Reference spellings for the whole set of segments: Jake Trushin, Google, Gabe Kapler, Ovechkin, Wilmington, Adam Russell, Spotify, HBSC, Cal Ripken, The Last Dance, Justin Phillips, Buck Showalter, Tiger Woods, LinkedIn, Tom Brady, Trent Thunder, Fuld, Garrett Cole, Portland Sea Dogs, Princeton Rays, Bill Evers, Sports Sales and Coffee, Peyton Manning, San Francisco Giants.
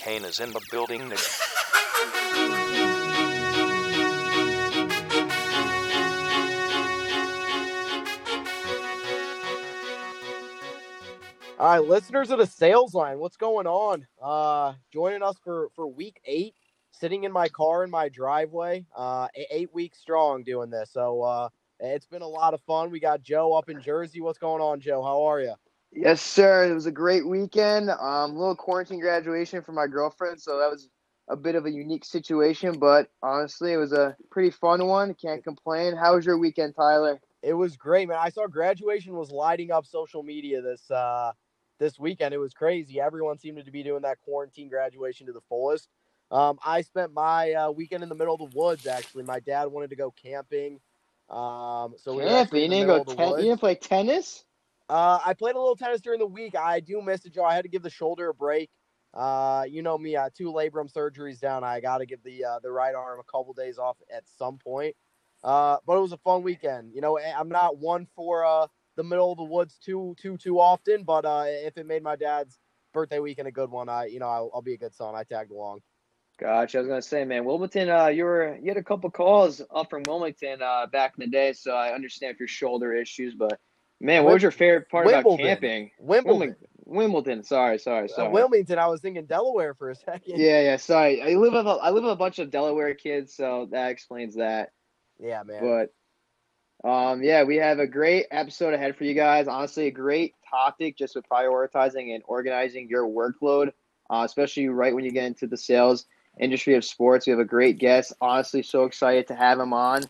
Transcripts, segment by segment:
Kane is in the building. All right, listeners of the Sales Line, what's going on? Joining us for week 8, sitting in my car in my driveway, 8 weeks strong doing this. So it's been a lot of fun. We got Joe up in Jersey. What's going on, Joe? How are you? Yes, sir. It was a great weekend. Little quarantine graduation for my girlfriend, so that was a bit of a unique situation, but honestly, it was a pretty fun one. Can't complain. How was your weekend, Tyler? It was great, man. I saw graduation was lighting up social media this weekend. It was crazy. Everyone seemed to be doing that quarantine graduation to the fullest. I spent my weekend in the middle of the woods, actually. My dad wanted to go camping. So we camping? You didn't play tennis? I played a little tennis during the week. I do miss it, Joe. I had to give the shoulder a break. You know me, 2 labrum surgeries down. I got to give the right arm a couple days off at some point. But it was a fun weekend. You know, I'm not one for the middle of the woods too often, but if it made my dad's birthday weekend a good one, I'll be a good son. I tagged along. Gotcha. I was going to say, man, Wilmington, you had a couple calls up from Wilmington back in the day, so I understand your shoulder issues, but man, what was your favorite part about camping? Wimbledon. Sorry. Wilmington. I was thinking Delaware for a second. Yeah. Sorry. I live with a bunch of Delaware kids, so that explains that. Yeah, man. But, we have a great episode ahead for you guys. Honestly, a great topic just with prioritizing and organizing your workload, especially right when you get into the sales industry of sports. We have a great guest. Honestly, so excited to have him on,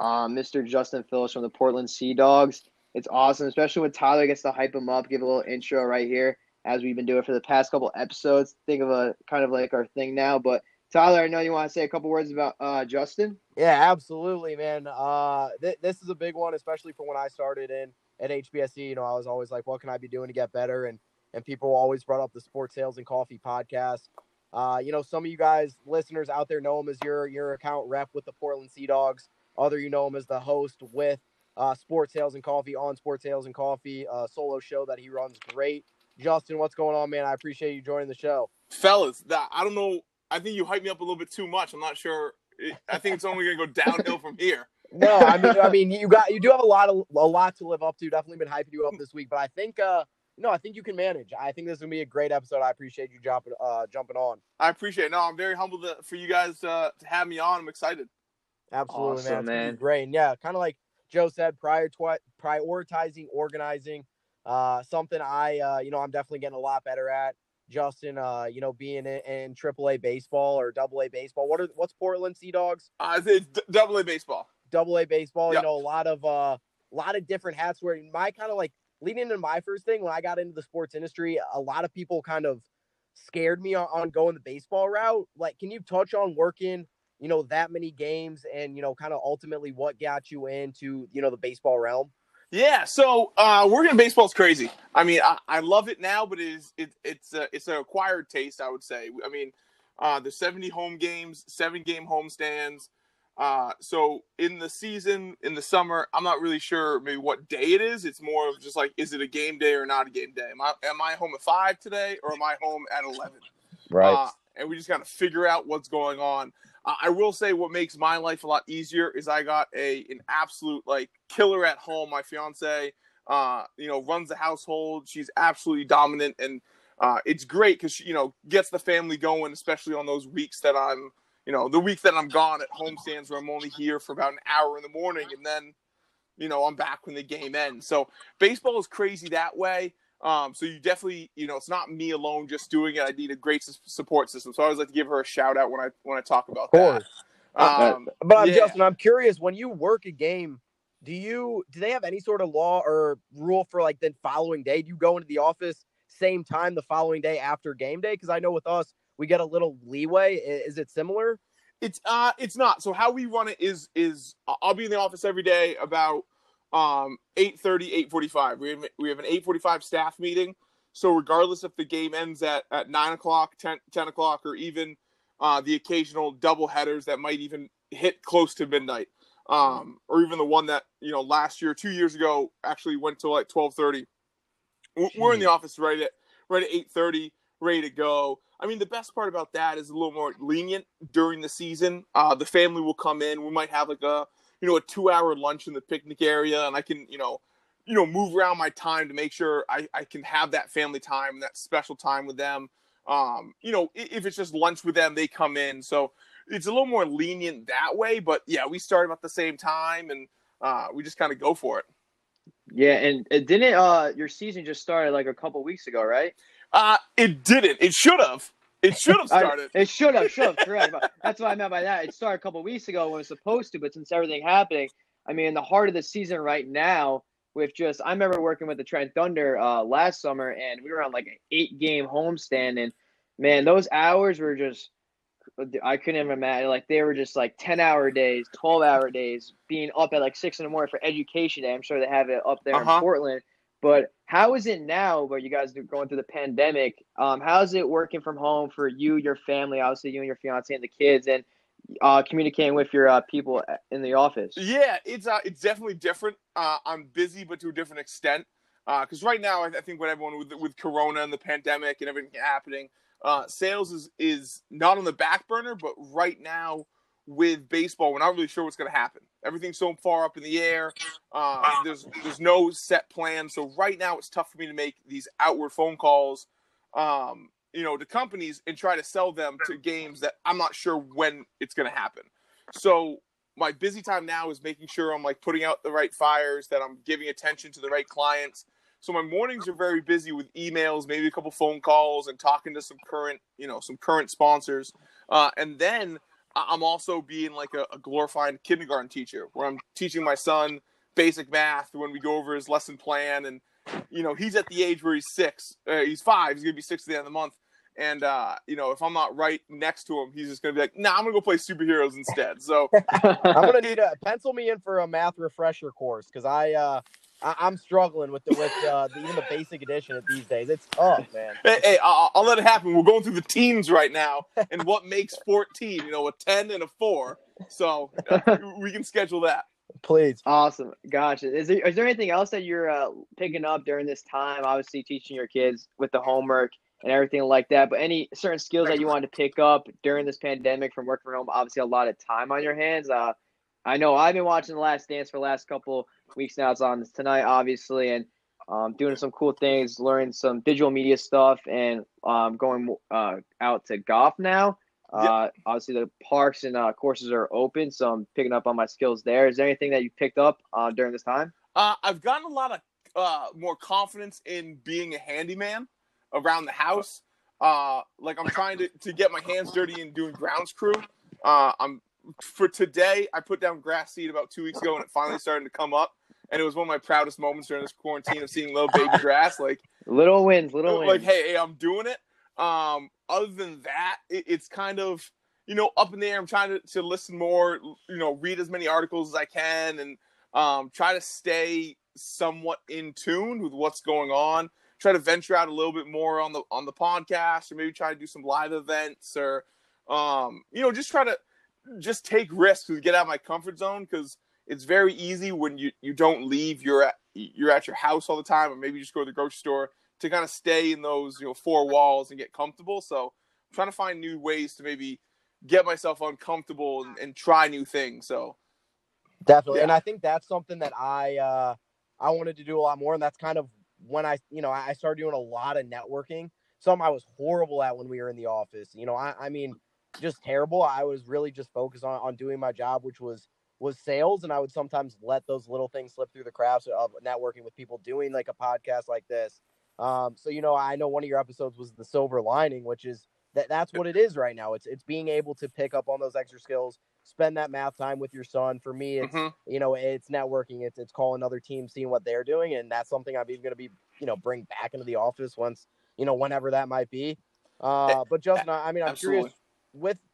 Mr. Justin Phillips from the Portland Sea Dogs. It's awesome, especially when Tyler gets to hype him up, give a little intro right here, as we've been doing for the past couple episodes. Think of a kind of like our thing now. But Tyler, I know you want to say a couple words about Justin. Yeah, absolutely, man. This is a big one, especially for when I started in at HBSC. You know, I was always like, what can I be doing to get better? And people always brought up the Sports Sales and Coffee podcast. You know, some of you guys, listeners out there, know him as your account rep with the Portland Sea Dogs. Other, you know him as the host with Sports Sales and Coffee on Sports Sales and Coffee, solo show that he runs. Great. Justin, what's going on, man? I appreciate you joining the show. Fellas, I don't know. I think you hyped me up a little bit too much. I'm not sure. I think it's only going to go downhill from here. No, I mean, you do have a lot to live up to. Definitely been hyping you up this week, but I think, I think you can manage. I think this is going to be a great episode. I appreciate you jumping on. I appreciate it. No, I'm very humbled for you guys to have me on. I'm excited. Absolutely, awesome, man. It's going to be great. And yeah, kind of like Joe said, prioritizing, organizing, something I'm definitely getting a lot better at. Justin, being in AAA baseball or AA baseball. What's Portland Sea Dogs? I think AA baseball. AA baseball. Yep. You know, a lot of different hats. Where my kind of like leading into my first thing when I got into the sports industry, a lot of people kind of scared me on going the baseball route. Like, can you touch on working, you know, that many games and, you know, kind of ultimately what got you into, you know, the baseball realm? Yeah. So working in baseball is crazy. I mean, I love it now, but it's an acquired taste, I would say. I mean, there's 70 home games, 7-game homestands. So in the season, in the summer, I'm not really sure maybe what day it is. It's more of just like, is it a game day or not a game day? Am I home at 5 today or am I home at 11? Right. And we just got to figure out what's going on. I will say what makes my life a lot easier is I got an absolute like killer at home. My fiance, runs the household. She's absolutely dominant, and it's great because she, gets the family going, especially on those weeks that I'm, the week that I'm gone at homestands where I'm only here for about an hour in the morning, and then, I'm back when the game ends. So baseball is crazy that way. So you definitely, it's not me alone just doing it. I need a great support system. So I always like to give her a shout out when I talk about that. Justin, I'm curious, when you work a game, do they have any sort of law or rule for like the following day? Do you go into the office same time the following day after game day? Cause I know with us, we get a little leeway. Is it similar? It's not. So how we run it is I'll be in the office every day about 8:30, 8:45. We have an 8:45 staff meeting. So regardless if the game ends at 9 o'clock, 10 o'clock, or even the occasional double headers that might even hit close to midnight, or even the one that, last year, 2 years ago, actually went to like 12:30. We're in the office right at 8:30. ready to go. I mean, the best part about that is a little more lenient during the season. The family will come in. We might have like a 2-hour lunch in the picnic area, and I can, move around my time to make sure I can have that family time, that special time with them. If it's just lunch with them, they come in. So it's a little more lenient that way. But yeah, we started about the same time, and we just kind of go for it. Yeah, and didn't your season just started like a couple weeks ago, right? It didn't. It should have. It should have started. It should have. Correct. That's what I meant by that. It started a couple weeks ago when it was supposed to, but since everything happening, I mean, the heart of the season right now. I remember working with the Trent Thunder last summer, and we were on like an 8-game homestand, and man, those hours were just, I couldn't even imagine. Like they were just like 10-hour days, 12-hour days, being up at like 6 a.m. for education day. I'm sure they have it up there in Portland. But how is it now? Where you guys are going through the pandemic? How is it working from home for you, your family, obviously you and your fiance and the kids, and communicating with your people in the office? Yeah, it's definitely different. I'm busy, but to a different extent. Because right now, I think what everyone with Corona and the pandemic and everything happening, sales is not on the back burner. But right now, with baseball, we're not really sure what's going to happen. Everything's so far up in the air. There's no set plan. So right now, it's tough for me to make these outward phone calls. To companies and try to sell them to games that I'm not sure when it's going to happen. So my busy time now is making sure I'm like putting out the right fires, that I'm giving attention to the right clients. So my mornings are very busy with emails, maybe a couple phone calls, and talking to some current sponsors. And then I'm also being like a glorified kindergarten teacher, where I'm teaching my son basic math when we go over his lesson plan. And, he's at the age where he's 5, he's going to be 6 at the end of the month. And, if I'm not right next to him, he's just going to be like, I'm going to go play superheroes instead. So I'm going to need pencil me in for a math refresher course, because I'm struggling with even the basic edition of these days. It's tough, man. Hey, I'll let it happen. We're going through the teams right now. And what makes 14, a 10 and a 4. So we can schedule that. Please. Awesome. Gotcha. Is there anything else that you're picking up during this time? Obviously teaching your kids with the homework and everything like that, but any certain skills that you wanted to pick up during this pandemic from working from home? Obviously a lot of time on your hands. I know I've been watching The Last Dance for the last couple weeks now. It's on tonight, obviously, and doing some cool things, learning some digital media stuff, and going out to golf now. Obviously the parks and courses are open, so I'm picking up on my skills there. Is there anything that you picked up during this time? I've gotten a lot of more confidence in being a handyman around the house. I'm trying to get my hands dirty and doing grounds crew. For today, I put down grass seed about 2 weeks ago, and it finally started to come up. And it was one of my proudest moments during this quarantine of seeing little baby grass. Like little wins. Like, hey, I'm doing it. Other than that, it's kind of, up in the air. I'm trying to listen more, read as many articles as I can, and try to stay somewhat in tune with what's going on. Try to venture out a little bit more on the podcast, or maybe try to do some live events, or, just try to just take risks and get out of my comfort zone. Cause it's very easy when you don't leave, you're at your house all the time, or maybe you just go to the grocery store, to kind of stay in those, 4 walls and get comfortable. So I'm trying to find new ways to maybe get myself uncomfortable and try new things. So definitely. Yeah. And I think that's something that I wanted to do a lot more. And that's kind of when I started doing a lot of networking. Something I was horrible at when we were in the office, I mean, just terrible. I was really just focused on doing my job, which was sales. And I would sometimes let those little things slip through the cracks of networking with people doing like a podcast like this. I know one of your episodes was the silver lining, which is that's what it is right now. It's being able to pick up on those extra skills, spend that math time with your son. For me, it's, it's networking, it's calling other teams, seeing what they're doing. And that's something I'm even going to be, bring back into the office once, whenever that might be. But Justin, I'm absolutely curious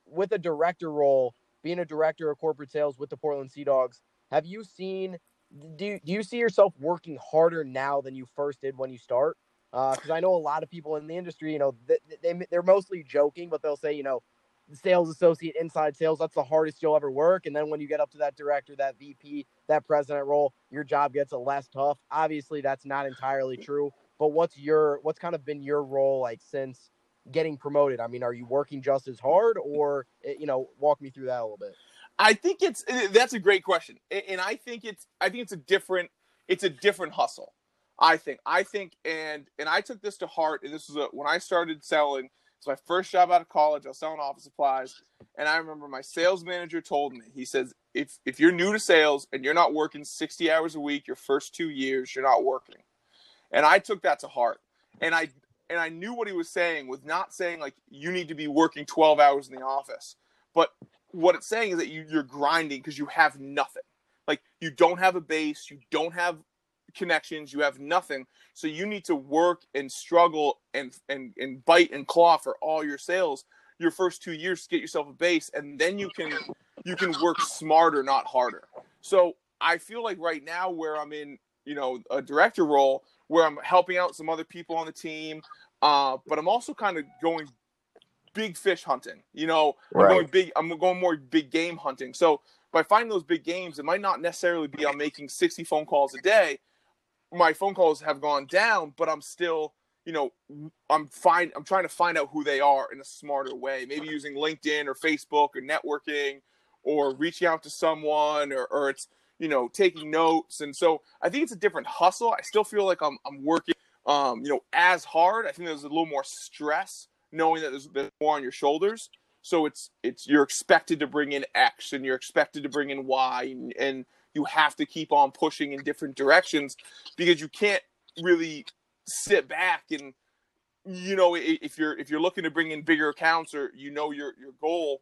with a director role, being a director of corporate sales with the Portland Sea Dogs, do you see yourself working harder now than you first did when you start? Because I know a lot of people in the industry, they're mostly joking, but they'll say, the sales associate, inside sales, that's the hardest you'll ever work. And then when you get up to that director, that VP, that president role, your job gets a less tough. Obviously, that's not entirely true. But what's kind of been your role like since getting promoted? I mean, are you working just as hard, or, you know, walk me through that a little bit. I think that's a great question. And I think it's a different hustle. I think, and I took this to heart, and this was when I started selling. It's my first job out of college. I was selling office supplies, and I remember my sales manager told me, he says, if you're new to sales and you're not working 60 hours a week your first 2 years, you're not working. And I took that to heart. And I knew what he was saying with not saying, like, you need to be working 12 hours in the office. But what it's saying is that you're grinding because you have nothing. Like, you don't have a base. You don't have connections. You have nothing. So you need to work and struggle and bite and claw for all your sales your first 2 years to get yourself a base. And then you can work smarter, not harder. So I feel like right now where I'm in, you know, a director role where I'm helping out some other people on the team. But I'm also kind of going big fish hunting, you know, right. I'm going more big game hunting. So by finding those big games, it might not necessarily be I'm making 60 phone calls a day. My phone calls have gone down, but I'm still, you know, I'm trying to find out who they are in a smarter way, maybe using LinkedIn or Facebook or networking or reaching out to someone or it's, you know, taking notes. And so I think it's a different hustle. I still feel like I'm working, you know, as hard. I think there's a little more stress knowing that there's more on your shoulders. So it's you're expected to bring in X and you're expected to bring in Y and you have to keep on pushing in different directions because you can't really sit back and, you know, if you're looking to bring in bigger accounts or, you know, your goal,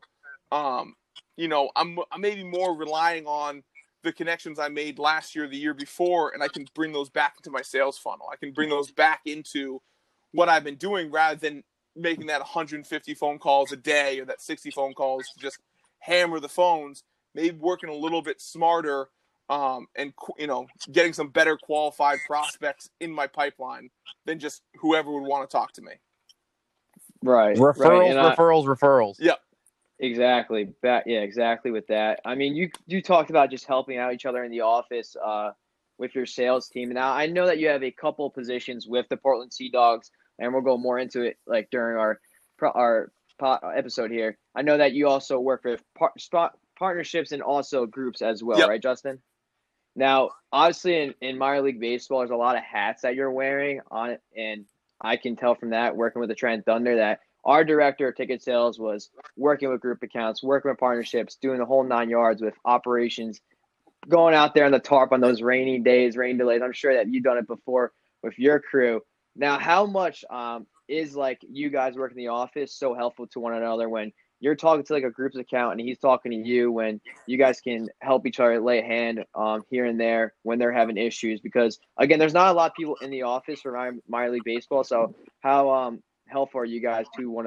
you know, I'm maybe more relying on the connections I made last year, the year before, and I can bring those back into my sales funnel. I can bring those back into what I've been doing rather than making that 150 phone calls a day or that 60 phone calls to just hammer the phones, maybe working a little bit smarter and, you know, getting some better qualified prospects in my pipeline than just whoever would want to talk to me. Right. Referrals. Yep. Exactly. Yeah, exactly with that. I mean, you talked about just helping out each other in the office with your sales team. Now, I know that you have a couple positions with the Portland Sea Dogs, and we'll go more into it like during our episode here. I know that you also work with partnerships and also groups as well, yep. Right, Justin? Now, obviously in minor league baseball, there's a lot of hats that you're wearing on, and I can tell from that working with the Trent Thunder that our director of ticket sales was working with group accounts, working with partnerships, doing the whole 9 yards with operations, going out there on the tarp on those rainy days, rain delays. I'm sure that you've done it before with your crew. Now, how much is like you guys work in the office so helpful to one another when you're talking to like a group's account and he's talking to you, when you guys can help each other lay a hand here and there when they're having issues? Because again, there's not a lot of people in the office for minor league baseball. So how helpful are you guys to one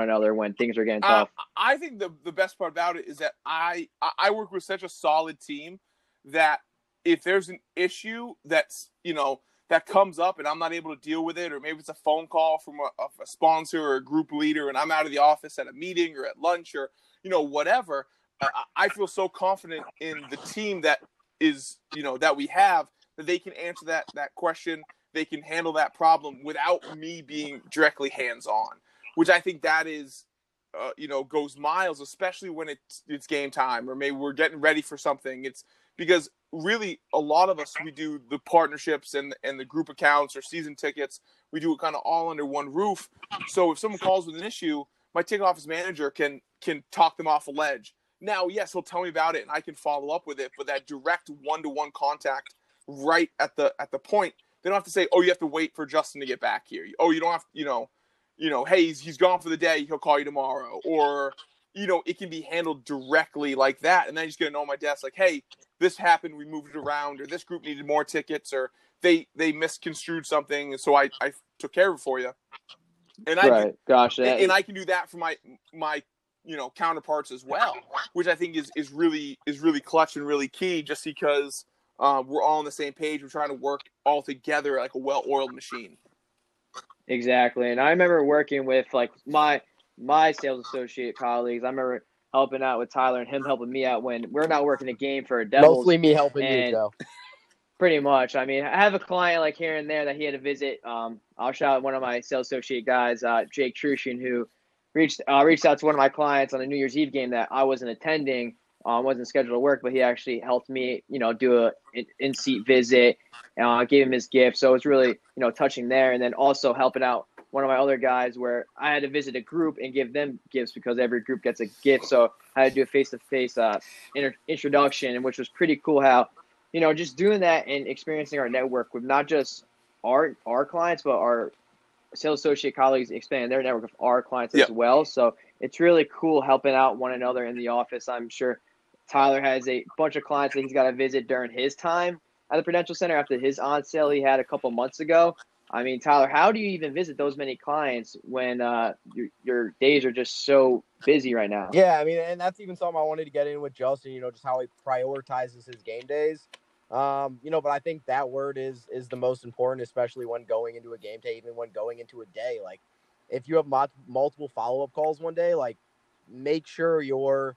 another when things are getting tough? I think the best part about it is that I work with such a solid team that if there's an issue that's, you know, that comes up and I'm not able to deal with it, or maybe it's a phone call from a sponsor or a group leader and I'm out of the office at a meeting or at lunch or, you know, whatever, I feel so confident in the team that is, you know, that we have, that they can answer that question. They can handle that problem without me being directly hands-on, which I think that is, you know, goes miles, especially when it's game time or maybe we're getting ready for something. It's because really a lot of us, we do the partnerships and the group accounts or season tickets. We do it kind of all under one roof. So if someone calls with an issue, my ticket office manager can talk them off a ledge. Now, yes, he'll tell me about it and I can follow up with it, but that direct one-to-one contact right at the point, they don't have to say, oh, you have to wait for Justin to get back here. Oh, you don't have, you know, hey, he's gone for the day. He'll call you tomorrow. Or, you know, it can be handled directly like that. And then you just get a note on my desk like, hey, this happened, we moved it around, or this group needed more tickets, or they misconstrued something, so I took care of it for you. And I right. Gosh, and I can do that for my you know, counterparts as well, which I think is really clutch and really key, just because we're all on the same page. We're trying to work all together like a well-oiled machine. Exactly. And I remember working with like my sales associate colleagues. I remember helping out with Tyler and him helping me out when we're not working a game for a Devils. Mostly me helping you, though. Pretty much. I mean, I have a client like here and there that he had to visit. I'll shout out one of my sales associate guys, Jake Trushin, who reached out to one of my clients on a New Year's Eve game that I wasn't attending. Wasn't scheduled to work, but he actually helped me, do an in-seat visit. Gave him his gift. So it's really, touching there. And then also helping out one of my other guys where I had to visit a group and give them gifts because every group gets a gift. So I had to do a face-to-face introduction, which was pretty cool how, just doing that and experiencing our network with not just our clients, but our sales associate colleagues expanding their network of our clients as well. So it's really cool helping out one another in the office. I'm sure Tyler has a bunch of clients that he's got to visit during his time at the Prudential Center after his on sale he had a couple months ago. I mean, Tyler, how do you even visit those many clients when your days are just so busy right now? Yeah, I mean, and that's even something I wanted to get in with Justin, just how he prioritizes his game days. But I think that word is the most important, especially when going into a game day, even when going into a day. Like, if you have multiple follow-up calls one day, like, make sure you're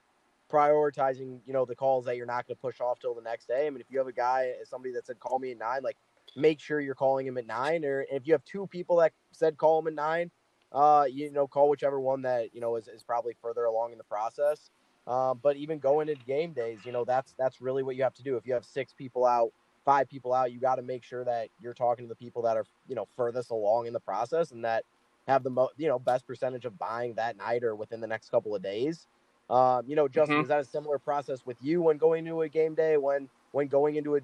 prioritizing, the calls that you're not going to push off till the next day. I mean, if you have a guy, somebody that said, call me at 9, like, make sure you're calling him at 9. Or if you have two people that said, call him at 9, call whichever one that, is probably further along in the process. But even going into game days, that's really what you have to do. If you have 6 people out, 5 people out, you got to make sure that you're talking to the people that are, furthest along in the process and that have the best percentage of buying that night or within the next couple of days. Justin, is that a similar process with you when going into a game day, when going into a,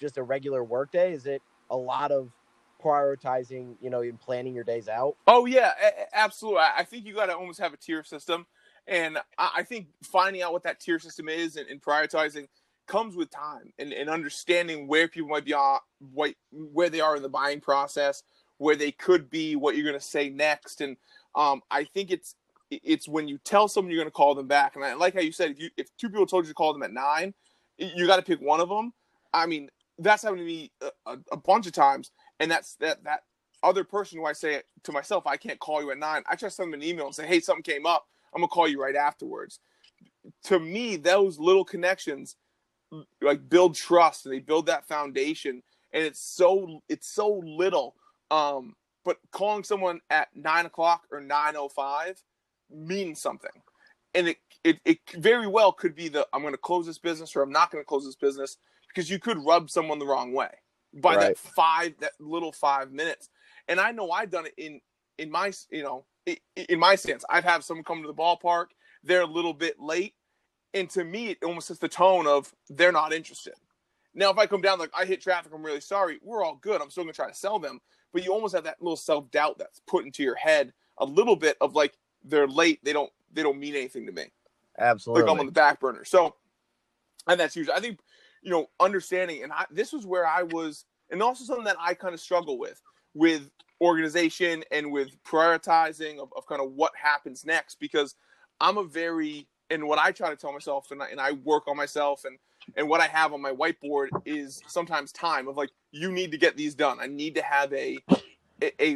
just a regular work day? Is it a lot of prioritizing, and planning your days out? Oh, yeah, absolutely. I think you got to almost have a tier system. And I think finding out what that tier system is and prioritizing comes with time and understanding where people might be, where they are in the buying process, where they could be, what you're going to say next. And I think it's when you tell someone you're going to call them back. And I like how you said, if two people told you to call them at 9, you got to pick one of them. I mean, that's happened to me a bunch of times. And that's that other person who I say to myself, I can't call you at 9. I just send them an email and say, hey, something came up. I'm going to call you right afterwards. To me, those little connections like build trust and they build that foundation. And it's so little. But calling someone at 9:00 or 9:05 means something. And it very well could be I'm going to close this business or I'm not going to close this business, because you could rub someone the wrong way by right. That little 5 minutes. And I know I've done it in my, in my stance. I've had someone come to the ballpark, they're a little bit late, and to me, it almost sets the tone of they're not interested. Now, if I come down, like, I hit traffic, I'm really sorry, we're all good, I'm still going to try to sell them, but you almost have that little self-doubt that's put into your head a little bit of, like, they're late, they don't mean anything to me. Absolutely. Like, I'm on the back burner. So, and that's huge. I think, understanding, and this was where I was, and also something that I kind of struggle with organization and with prioritizing of kind of what happens next, because I'm and what I try to tell myself and I work on myself and what I have on my whiteboard is sometimes time of like, you need to get these done. I need to have a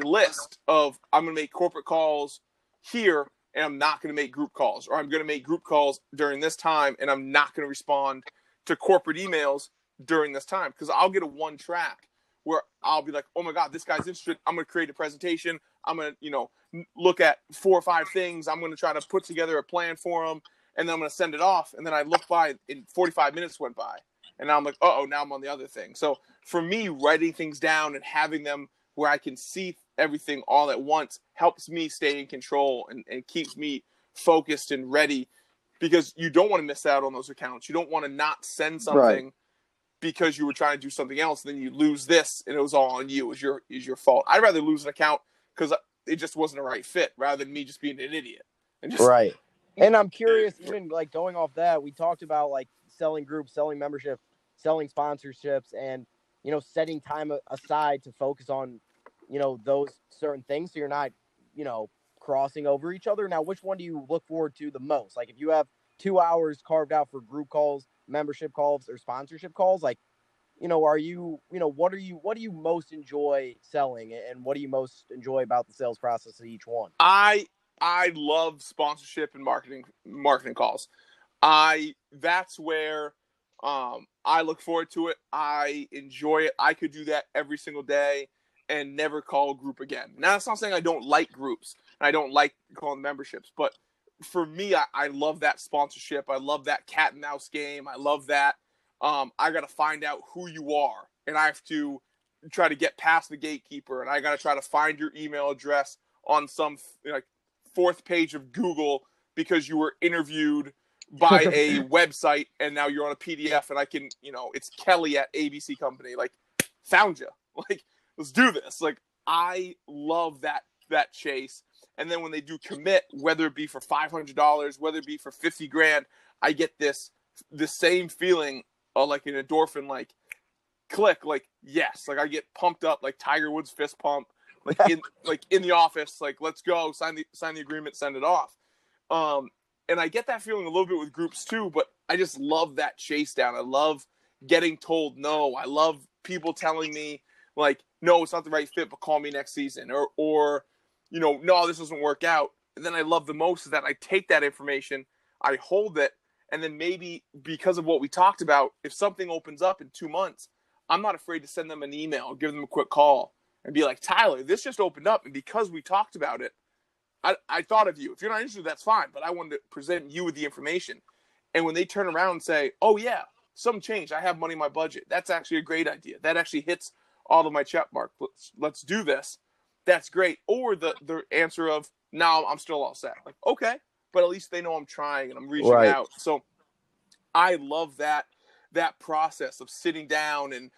list of, I'm going to make corporate calls here and I'm not going to make group calls, or I'm going to make group calls during this time and I'm not going to respond to corporate emails during this time, because I'll get a one track where I'll be like, oh my God, this guy's interested. I'm going to create a presentation. I'm going to, look at 4 or 5 things. I'm going to try to put together a plan for him, and then I'm going to send it off. And then I look by, and 45 minutes went by, and I'm like, uh-oh, now I'm on the other thing. So for me, writing things down and having them where I can see everything all at once helps me stay in control and keeps me focused and ready, because you don't want to miss out on those accounts. You don't want to not send something. Right. Because you were trying to do something else, then you lose this, and it was all on you. It was your fault. I'd rather lose an account because it just wasn't a right fit, rather than me just being an idiot. And just... Right. And I'm curious, even like going off that, we talked about like selling groups, selling membership, selling sponsorships, and setting time aside to focus on those certain things, so you're not crossing over each other. Now, which one do you look forward to the most? Like, if you have 2 hours carved out for group calls, membership calls, or sponsorship calls, like, are you, what do you most enjoy selling, and what do you most enjoy about the sales process of each one? I love sponsorship and marketing calls. That's where I look forward to it. I enjoy it. I could do that every single day and never call a group again. Now, that's not saying I don't like groups and I don't like calling memberships, but for me, I love that sponsorship. I love that cat and mouse game. I love that. I got to find out who you are, and I have to try to get past the gatekeeper, and I got to try to find your email address on some fourth page of Google because you were interviewed by a website and now you're on a PDF, and I can, it's Kelly at ABC Company. Found you. Let's do this. I love that chase. And then when they do commit, whether it be for $500, whether it be for $50,000, I get the same feeling of an endorphin, click, yes, I get pumped up, Tiger Woods fist pump, in the office, let's go, sign the agreement, send it off. And I get that feeling a little bit with groups too, but I just love that chase down. I love getting told no. I love people telling me no, it's not the right fit, but call me next season, or no, this doesn't work out. And then I love the most is that I take that information, I hold it, and then maybe because of what we talked about, if something opens up in 2 months, I'm not afraid to send them an email, give them a quick call, and be like, Tyler, this just opened up, and because we talked about it, I thought of you. If you're not interested, that's fine, but I wanted to present you with the information. And when they turn around and say, oh, yeah, some change, I have money in my budget, that's actually a great idea, that actually hits all of my check mark, let's do this, that's great. Or the answer of, no, I'm still all set. Okay, but at least they know I'm trying and I'm reaching out. So I love that process of sitting down and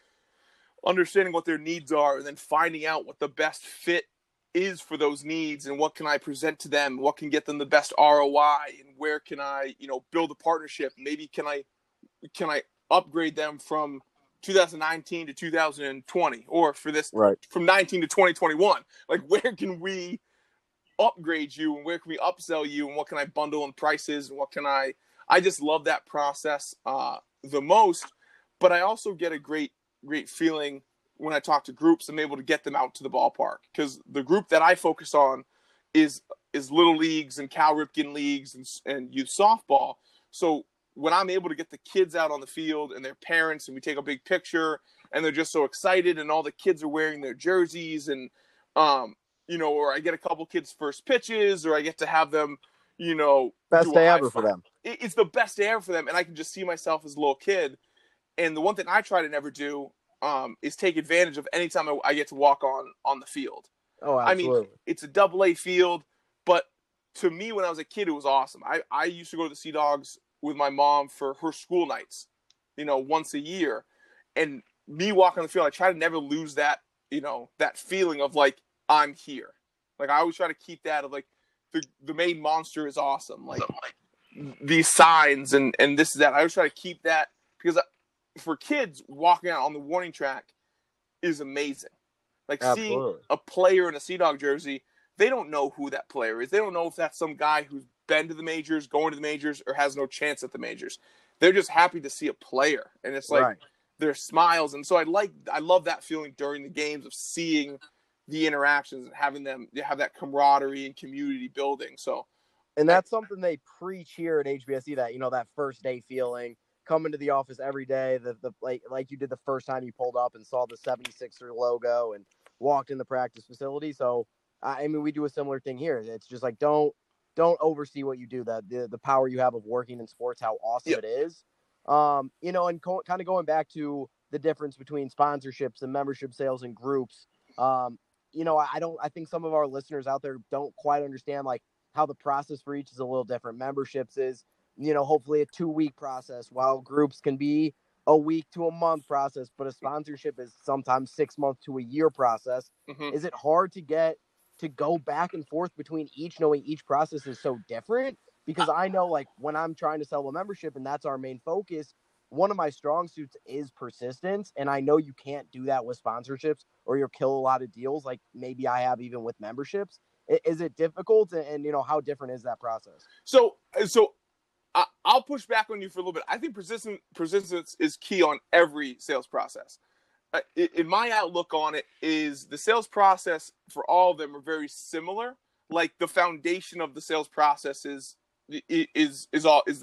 understanding what their needs are and then finding out what the best fit is for those needs and what can I present to them, what can get them the best ROI, and where can I, build a partnership. Maybe can I upgrade them from 2019 to 2020, or for this from 19 to 2021, where can we upgrade you and where can we upsell you and what can I bundle in prices and what can I just love that process the most. But I also get a great feeling when I talk to groups. I'm able to get them out to the ballpark because the group that I focus on is little leagues and Cal Ripken leagues and youth softball. So when I'm able to get the kids out on the field and their parents and we take a big picture and they're just so excited and all the kids are wearing their jerseys and, or I get a couple kids' first pitches or I get to have them, best day ever for them. It's the best day ever for them. And I can just see myself as a little kid. And the one thing I try to never do is take advantage of any time I get to walk on the field. Oh, absolutely. I mean, it's a double-A field, but to me, when I was a kid, it was awesome. I used to go to the Sea Dogs with my mom for her school nights, once a year, and me walking on the field, I try to never lose that, that feeling of I'm here. I always try to keep that of the main monster is awesome. These signs and this is that. I always try to keep that because for kids, walking out on the warning track is amazing. Absolutely. Seeing a player in a Sea Dog jersey, they don't know who that player is. They don't know if that's some guy who's been to the majors, going to the majors, or has no chance at the majors. They're just happy to see a player, and it's their smiles. And so I love that feeling during the games of seeing the interactions and having them have that camaraderie and community building. So, and that's something they preach here at HBSC, that that first day feeling, coming to the office every day, like you did the first time you pulled up and saw the 76er logo and walked in the practice facility. So I mean, we do a similar thing here. It's just don't oversee what you do, that the power you have of working in sports, how awesome it is. And kind of going back to the difference between sponsorships and membership sales and groups. I think some of our listeners out there don't quite understand how the process for each is a little different. Memberships is, hopefully a 2-week process, while groups can be a week to a month process, but a sponsorship is sometimes 6 months to a year process. Mm-hmm. Is it hard to get to go back and forth between each, knowing each process is so different? Because I know when I'm trying to sell a membership, and that's our main focus, one of my strong suits is persistence. And I know you can't do that with sponsorships, or you'll kill a lot of deals. Maybe I have even with memberships. Is it difficult? And how different is that process? So I'll push back on you for a little bit. I think persistence is key on every sales process. In my outlook on it is the sales process for all of them are very similar. The foundation of the sales process is the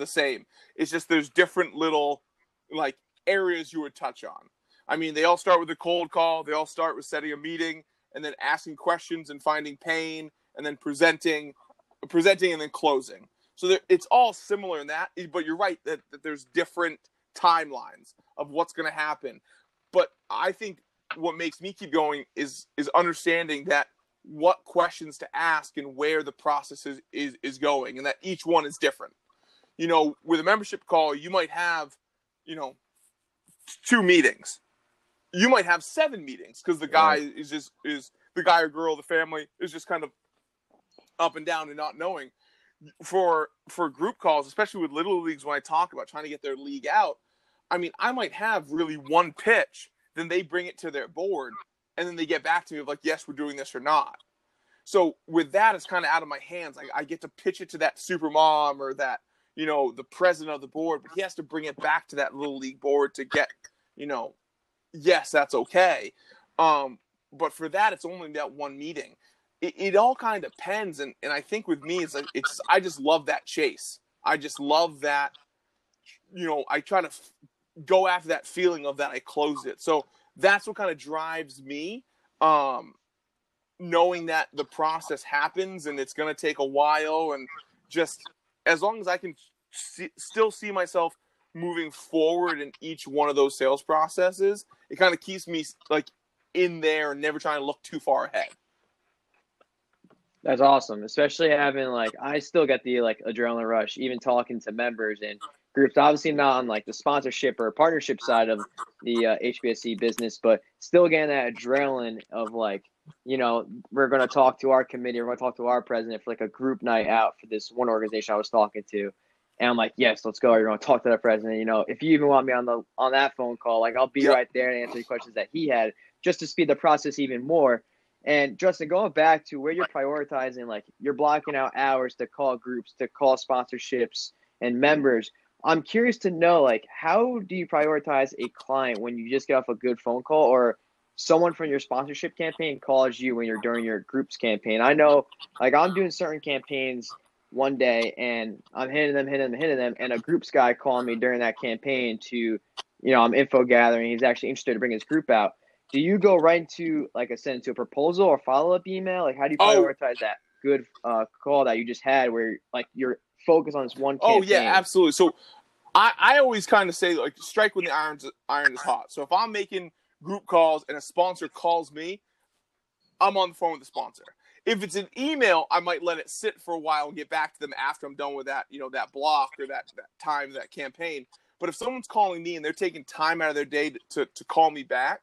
same. It's just there's different little like areas you would touch on. I mean, they all start with a cold call. They all start with setting a meeting and then asking questions and finding pain and then presenting and then closing. So it's all similar in that, but you're right that there's different timelines of what's going to happen. But I think what makes me keep going is understanding that what questions to ask and where the process is going, and that each one is different. You know, with a membership call, you might have, you know, 2 meetings. You might have 7 meetings because the guy is the guy or girl, the family is just kind of up and down and not knowing. For group calls, especially with little leagues, when I talk about trying to get their league out, I mean, I might have really one pitch, then they bring it to their board, and then they get back to me of like, yes, we're doing this or not. So with that, it's kind of out of my hands. I get to pitch it to that super mom or that, you know, the president of the board, but he has to bring it back to that little league board to get, you know, yes, that's okay. But for that, it's only that one meeting. It all kind of depends. And I think with me, it's I just love that chase. I just love that, you know, I try to go after that feeling of that I closed it. So that's what kind of drives me, knowing that the process happens and it's going to take a while. And just as long as I can still see myself moving forward in each one of those sales processes, it kind of keeps me like in there and never trying to look too far ahead. That's awesome. Especially having I still get the adrenaline rush, even talking to members and groups, obviously not on the sponsorship or partnership side of the HBSC business, but still getting that adrenaline of we're going to talk to our committee. We're going to talk to our president for a group night out for this one organization I was talking to. And I'm like, yes, let's go. You're going to talk to that president. You know, if you even want me on that phone call, I'll be right there and answer the questions that he had, just to speed the process even more. And Justin, going back to where you're prioritizing, you're blocking out hours to call groups, to call sponsorships and members. I'm curious to know, how do you prioritize a client when you just get off a good phone call, or someone from your sponsorship campaign calls you when you're during your groups campaign? I know, I'm doing certain campaigns one day and I'm hitting them, and a groups guy calling me during that campaign to, I'm info gathering. He's actually interested to bring his group out. Do you go right into send to a proposal or follow-up email? How do you prioritize that good call that you just had where you're focused on this one campaign? Oh, yeah, absolutely. So I always kind of say strike when the iron is hot. So if I'm making group calls and a sponsor calls me, I'm on the phone with the sponsor. If it's an email, I might let it sit for a while and get back to them after I'm done with that, that block or that time, that campaign. But if someone's calling me and they're taking time out of their day to call me back,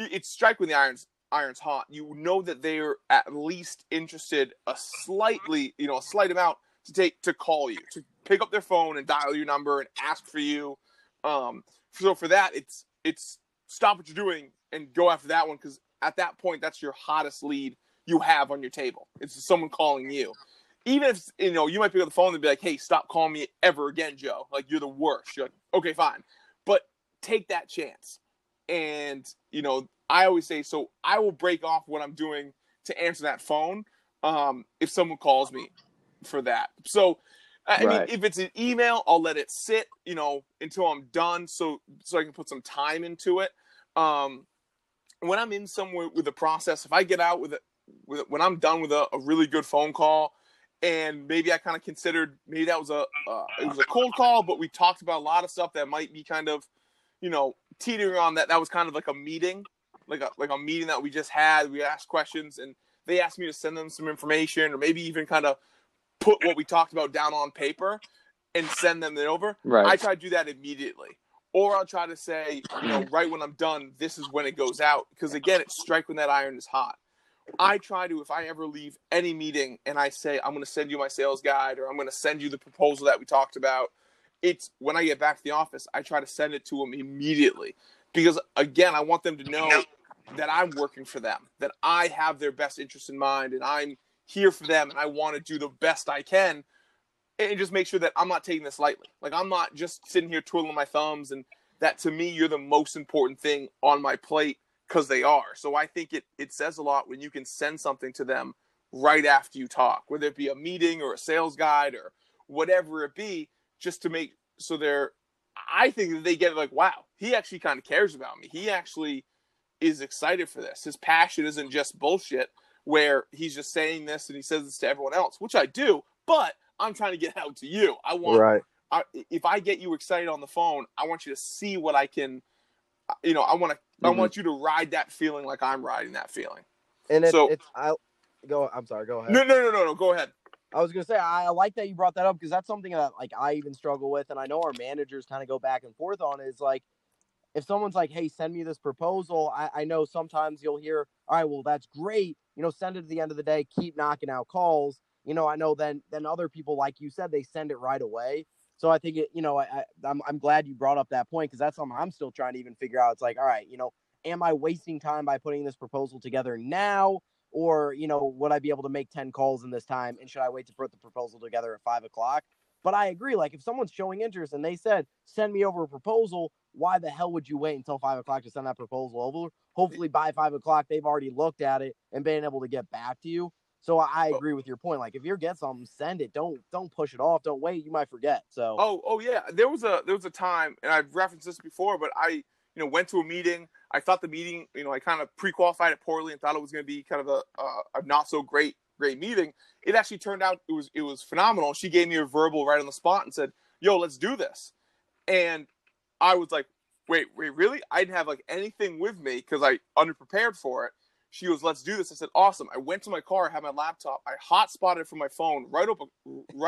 it's strike when the iron's hot. You know that they're at least interested a slight amount to call you, to pick up their phone and dial your number and ask for you. So for that, it's stop what you're doing and go after that one, because at that point, that's your hottest lead you have on your table. It's someone calling you. Even if, you might pick up the phone and be like, hey, stop calling me ever again, Joe. You're the worst. You're like, okay, fine. But take that chance. And, I always say, so I will break off what I'm doing to answer that phone if someone calls me for that. So, I mean, if it's an email, I'll let it sit, until I'm done so I can put some time into it. When I'm in somewhere with the process, if I get out when I'm done with a really good phone call, and maybe I kind of considered, maybe that was it was a cold call, but we talked about a lot of stuff that might be kind of, teetering on that was kind of like a meeting that we just had. We asked questions and they asked me to send them some information, or maybe even kind of put what we talked about down on paper and send them it over. Right. I try to do that immediately, or I'll try to say, right when I'm done, this is when it goes out. Because again, it's strike when that iron is hot. I try to, if I ever leave any meeting and I say, I'm going to send you my sales guide, or I'm going to send you the proposal that we talked about, it's when I get back to the office, I try to send it to them immediately, because again, I want them to know that I'm working for them, that I have their best interest in mind, and I'm here for them, and I want to do the best I can, and just make sure that I'm not taking this lightly. I'm not just sitting here twiddling my thumbs, and that to me, you're the most important thing on my plate, because they are. So I think it says a lot when you can send something to them right after you talk, whether it be a meeting or a sales guide or whatever it be, just to make so they're I think that they get like, wow, he actually kind of cares about me. He actually is excited for this. His passion isn't just bullshit where he's just saying this and he says this to everyone else, which I do, but I'm trying to get out to you. I want, right. If I get you excited on the phone, I want you to see what I can, you know, I want you to ride that feeling like I'm riding that feeling. And I'm sorry, go ahead. No, go ahead. I was going to say, I like that you brought that up because that's something that like I even struggle with. And I know our managers kind of go back and forth on is like, if someone's like, hey, send me this proposal. I know sometimes you'll hear, all right, well, that's great. You know, send it at the end of the day, keep knocking out calls. You know, I know then other people, like you said, they send it right away. So I think, I'm glad you brought up that point because that's something I'm still trying to even figure out. It's like, all right, you know, am I wasting time by putting this proposal together now? Or, you know, would I be able to make 10 calls in this time? And should I wait to put the proposal together at 5:00? But I agree. Like if someone's showing interest and they said, send me over a proposal, why the hell would you wait until 5:00 to send that proposal over? Hopefully by 5:00, they've already looked at it and been able to get back to you. So I agree with your point. Like if you get something, send it. Don't push it off. Don't wait. You might forget. So. Oh yeah. There was a time, and I've referenced this before, but I went to a meeting. I thought the meeting, I kind of pre-qualified it poorly and thought it was going to be kind of a not so great meeting. It actually turned out it was phenomenal. She gave me a verbal right on the spot and said, "Yo, let's do this." And I was like, "Wait, really?" I didn't have like anything with me because I underprepared for it. She was, "Let's do this." I said, "Awesome." I went to my car, I had my laptop, I hotspotted from my phone, write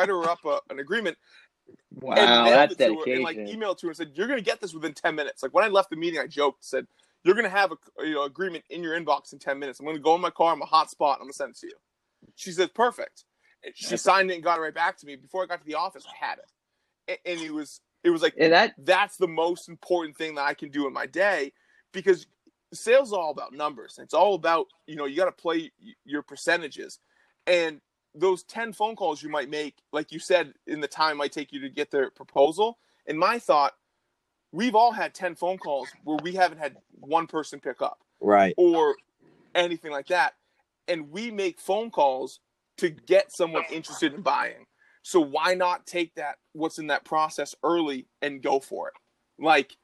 her up an agreement. Wow, that's dedication. And like emailed to her and said, "You're gonna get this within 10 minutes." Like when I left the meeting, I joked, said, "You're gonna have a agreement in your inbox in 10 minutes. I'm gonna go in my car, I'm a hotspot, I'm gonna send it to you." She said, "Perfect." She signed it and got it right back to me. Before I got to the office, I had it, and it was like that's the most important thing that I can do in my day, because sales is all about numbers. It's all about you got to play your percentages, and those 10 phone calls you might make, like you said, in the time it might take you to get their proposal. And my thought, we've all had 10 phone calls where we haven't had one person pick up, right, or anything like that. And we make phone calls to get someone interested in buying. So why not take that, what's in that process early, and go for it? Like,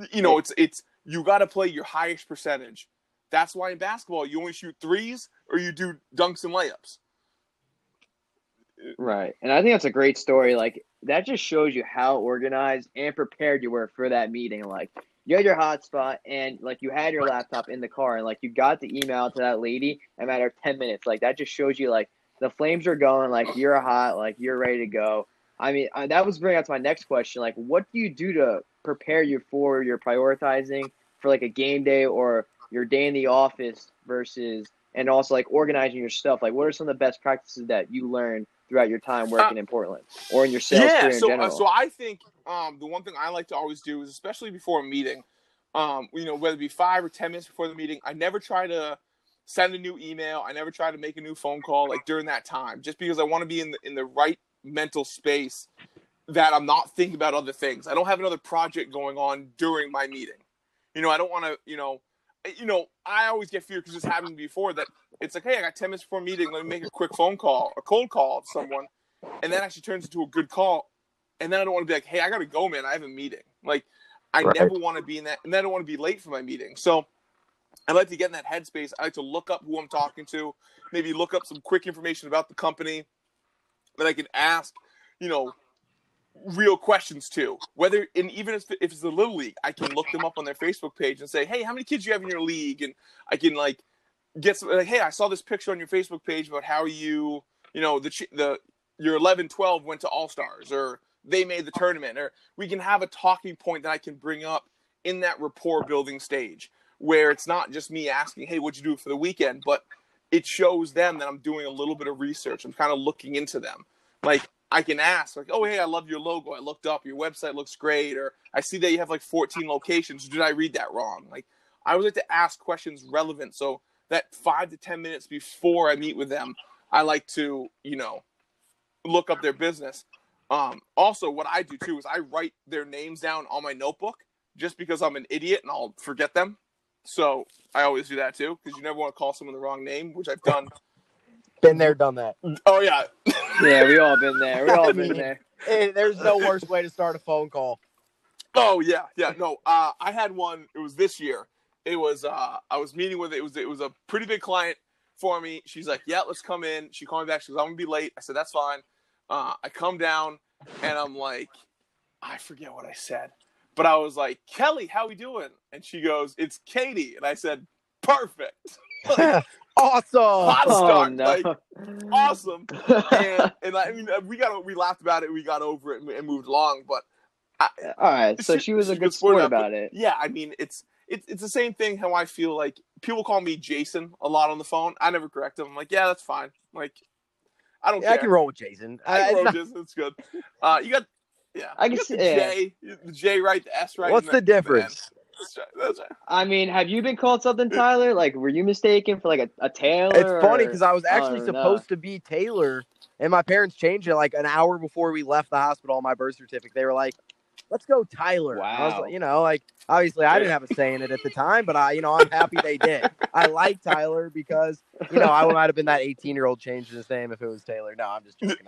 it's you got to play your highest percentage. That's why in basketball, you only shoot threes or you do dunks and layups. Right. And I think that's a great story. Like that just shows you how organized and prepared you were for that meeting. Like you had your hotspot and like you had your laptop in the car and like you got the email to that lady in a matter of 10 minutes. Like that just shows you like the flames are going, like you're hot, like you're ready to go. I mean, that was bringing up to my next question. Like what do you do to prepare you for your prioritizing for like a game day or your day in the office versus, and also like organizing your stuff? Like what are some of the best practices that you learned throughout your time working in Portland or in your sales career in general? So I think the one thing I like to always do is, especially before a meeting, whether it be 5 or 10 minutes before the meeting, I never try to send a new email. I never try to make a new phone call like during that time, just because I want to be in the right mental space that I'm not thinking about other things. I don't have another project going on during my meeting. I don't want to, I always get fear because this happened before that it's like, hey, I got 10 minutes before meeting. Let me make a quick phone call, a cold call to someone. And that actually turns into a good call. And then I don't want to be like, hey, I got to go, man. I have a meeting. Like I never want to be in that. And then I don't want to be late for my meeting. So I like to get in that headspace. I like to look up who I'm talking to, maybe look up some quick information about the company that I can ask, real questions too, whether, and even if it's the little league, I can look them up on their Facebook page and say, hey, how many kids do you have in your league? And I can like get some, like, hey, I saw this picture on your Facebook page about how your 11-12 went to All-Stars, or they made the tournament, or we can have a talking point that I can bring up in that rapport building stage where it's not just me asking, hey, what'd you do for the weekend? But it shows them that I'm doing a little bit of research. I'm kind of looking into them. Like, I can ask, like, oh, hey, I love your logo. I looked up. Your website looks great. Or I see that you have, like, 14 locations. Did I read that wrong? Like, I would like to ask questions relevant. So that 5 to 10 minutes before I meet with them, I like to, look up their business. Also, what I do, too, is I write their names down on my notebook just because I'm an idiot and I'll forget them. So I always do that, too, because you never want to call someone the wrong name, which I've done. Been there, done that. Oh, yeah. Yeah, we all been there. There's no worse way to start a phone call. Oh yeah, yeah. No, I had one. It was this year. It was I was meeting with it was a pretty big client for me. She's like, yeah, let's come in. She called me back. She goes, I'm gonna be late. I said, that's fine. I come down and I'm like, I forget what I said, but I was like, Kelly, how we doing? And she goes, it's Katie. And I said, perfect. Like, awesome. Hot stock. Oh, no. Like, awesome. And I mean, we laughed about it. We got over it and moved along, but all right. So she was a good sport about it. Yeah. I mean, it's the same thing how I feel like people call me Jason a lot on the phone. I never correct them. I'm like, yeah, that's fine. Like, I don't care. I can roll with Jason. I roll with Jason. It's good. You got, yeah. I can see the J right, the S right. What's the difference? That's right. I mean, have you been called something, Tyler? Like, were you mistaken for like a Taylor? It's funny because I was actually supposed to be Taylor, and my parents changed it like an hour before we left the hospital on my birth certificate. They were like, let's go, Tyler. Wow. I was like, you know, like, obviously I didn't have a say in it at the time, but I'm happy they did. I like Tyler because, you know, I might have been that 18-year-old changing his name if it was Taylor. No, I'm just joking.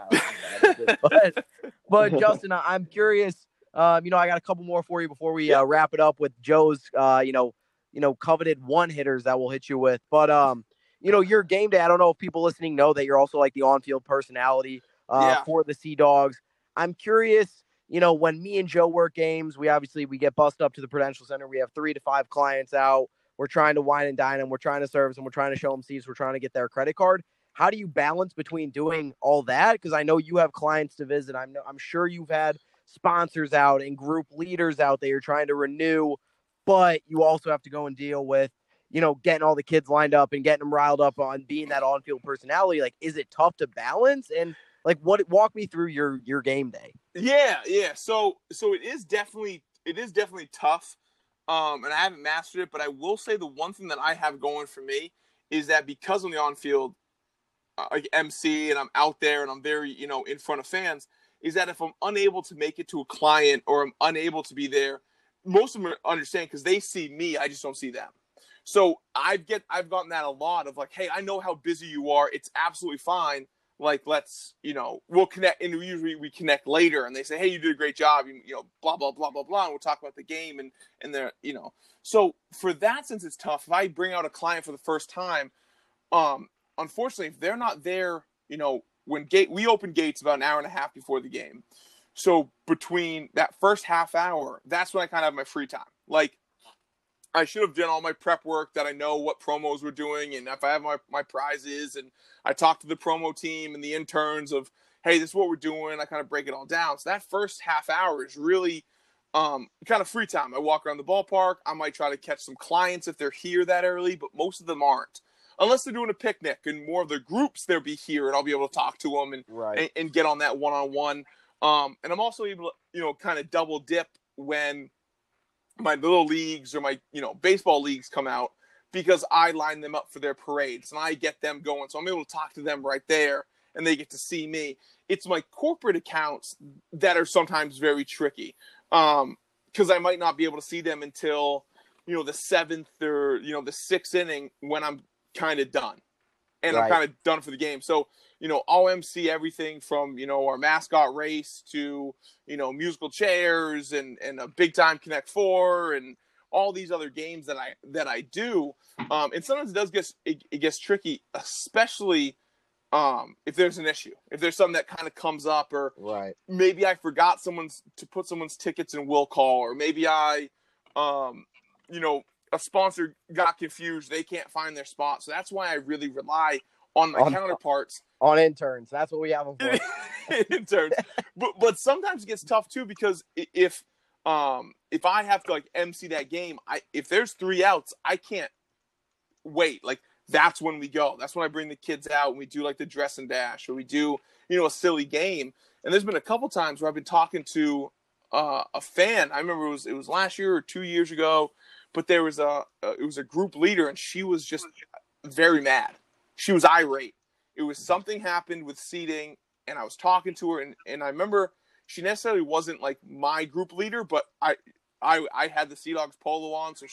But Justin, I'm curious. You know, I got a couple more for you before we wrap it up with Joe's, you know, coveted one hitters that we'll hit you with. But, you know, your game day, I don't know if people listening know that you're also like the on-field personality for the Sea Dogs. I'm curious. You know, when me and Joe work games, we get bussed up to the Prudential Center. We have 3 to 5 clients out. We're trying to wine and dine them. We're trying to service them. We're trying to show them seats. We're trying to get their credit card. How do you balance between doing all that? Because I know you have clients to visit. I'm sure you've had sponsors out and group leaders out that you're trying to renew, but you also have to go and deal with, you know, getting all the kids lined up and getting them riled up on being that on-field personality. Like, is it tough to balance? And like, walk me through your game day. Yeah. So it is definitely tough. And I haven't mastered it, but I will say the one thing that I have going for me is that because I'm the on-field MC and I'm out there and I'm very, you know, in front of fans, is that if I'm unable to make it to a client or I'm unable to be there, most of them understand because they see me. I just don't see them. So I've gotten that a lot of like, hey, I know how busy you are. It's absolutely fine. Like, let's, you know, we'll connect, and usually we connect later, and they say, hey, you did a great job, you know, blah, blah, blah, blah, blah, and we'll talk about the game, and they're, you know. So for that, since it's tough, if I bring out a client for the first time, unfortunately, if they're not there, you know, we open gates about an hour and a half before the game. So between that first half hour, that's when I kind of have my free time. Like, I should have done all my prep work that I know what promos we're doing and if I have my prizes, and I talk to the promo team and the interns of, hey, this is what we're doing. I kind of break it all down. So that first half hour is really kind of free time. I walk around the ballpark. I might try to catch some clients if they're here that early, but most of them aren't. Unless they're doing a picnic and more of the groups, they'll be here and I'll be able to talk to them and get on that one-on-one. And I'm also able to, you know, kind of double dip when my little leagues or my, you know, baseball leagues come out because I line them up for their parades and I get them going. So I'm able to talk to them right there and they get to see me. It's my corporate accounts that are sometimes very tricky because I might not be able to see them until, you know, the 7th or, you know, the 6th inning when I'm kind of done and I'm kind of done for the game. So, you know, I'll MC everything from, you know, our mascot race to, you know, musical chairs and a big time Connect Four and all these other games that I do. And sometimes it gets tricky, especially if there's an issue, if there's something that kind of comes up or maybe I forgot to put someone's tickets in will call, or maybe I, you know, a sponsor got confused. They can't find their spot. So that's why I really rely on my counterparts. On interns. That's what we have them for. Interns. But sometimes it gets tough too, because if I have to like MC that game, if there's 3 outs, I can't wait. Like, that's when we go. That's when I bring the kids out and we do like the dress and dash, or we do, you know, a silly game. And there's been a couple times where I've been talking to a fan. I remember it was last year or 2 years ago, but there was a group leader and she was just very mad. She was irate. It was something happened with seating, and I was talking to her, and I remember she necessarily wasn't like my group leader, but I had the Sea Dogs polo on, so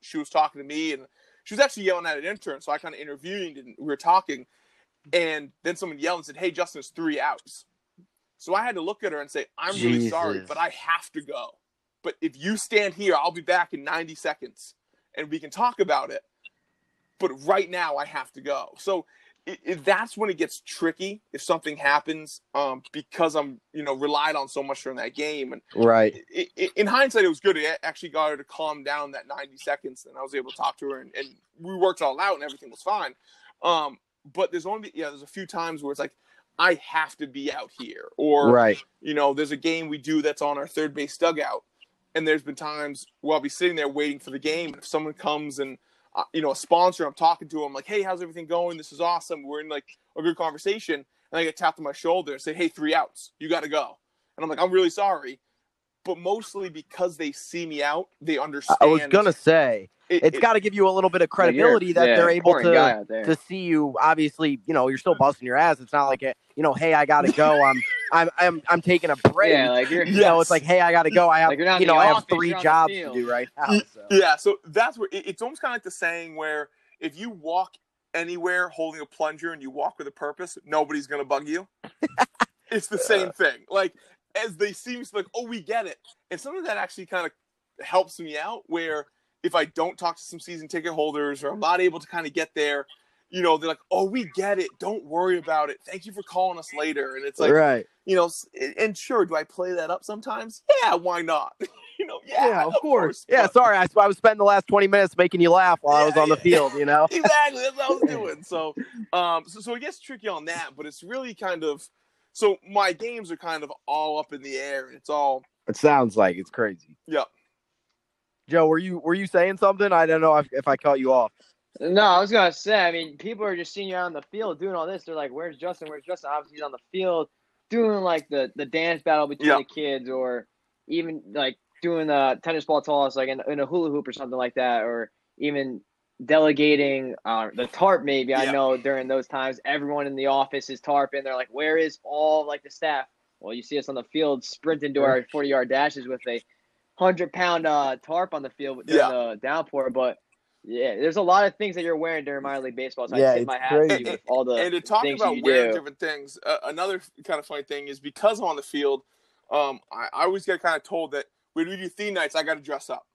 she was talking to me, and she was actually yelling at an intern, so I kind of intervened, and we were talking, and then someone yelled and said, hey, Justin, it's 3 outs. So I had to look at her and say, I'm really sorry, but I have to go. but if you stand here, I'll be back in 90 seconds and we can talk about it. But right now I have to go. So that's when it gets tricky if something happens because I'm, relied on so much during that game. And right. In hindsight, it was good. It actually got her to calm down that 90 seconds and I was able to talk to her and we worked it all out and everything was fine. But there's only, there's a few times where it's like, I have to be out here or, right. There's a game we do that's on our third base dugout. And there's been times where I'll be sitting there waiting for the game. And if someone comes and, a sponsor, I'm talking to them like, hey, how's everything going? This is awesome. We're in like a good conversation. And I get tapped on my shoulder and say, hey, 3 outs, you got to go. And I'm like, I'm really sorry. But mostly because they see me out, they understand. I was going to say. It's got to give you a little bit of credibility that they're able to see you. Obviously, you're still busting your ass. It's not like, hey, I got to go. I'm taking a break. Yeah, like it's like, hey, I got to go. I have, I have 3 jobs to do right now. So. Yeah. So that's where it's almost kind of like the saying where if you walk anywhere holding a plunger and you walk with a purpose, nobody's going to bug you. It's the same thing. Like as they seem to like, oh, we get it. And some of that actually kind of helps me out where, if I don't talk to some season ticket holders or I'm not able to kind of get there, they're like, oh, we get it. Don't worry about it. Thank you for calling us later. And it's like, right. And sure, do I play that up sometimes? Yeah, why not? Of course. Yeah, sorry. I was spending the last 20 minutes making you laugh while I was on the field, Exactly. That's what I was doing. So, so it gets tricky on that, but it's really kind of, so my games are kind of all up in the air. And it sounds like it's crazy. Yeah. Joe, were you saying something? I don't know if I caught you off. No, I was going to say, people are just seeing you out on the field doing all this. They're like, where's Justin? Where's Justin? Obviously, he's on the field doing, like, the dance battle between the kids or even, like, doing the tennis ball toss, like, in a hula hoop or something like that, or even delegating the tarp maybe. I know during those times everyone in the office is tarping. They're like, where is all, like, the staff? Well, you see us on the field sprinting to our 40-yard dashes with a 100-pound tarp on the field during the downpour, but there's a lot of things that you're wearing during minor league baseball. So I tip my hat to you with all the and to talk things about wearing different things. Another kind of funny thing is because I'm on the field, I always get kind of told that when we do theme nights, I got to dress up,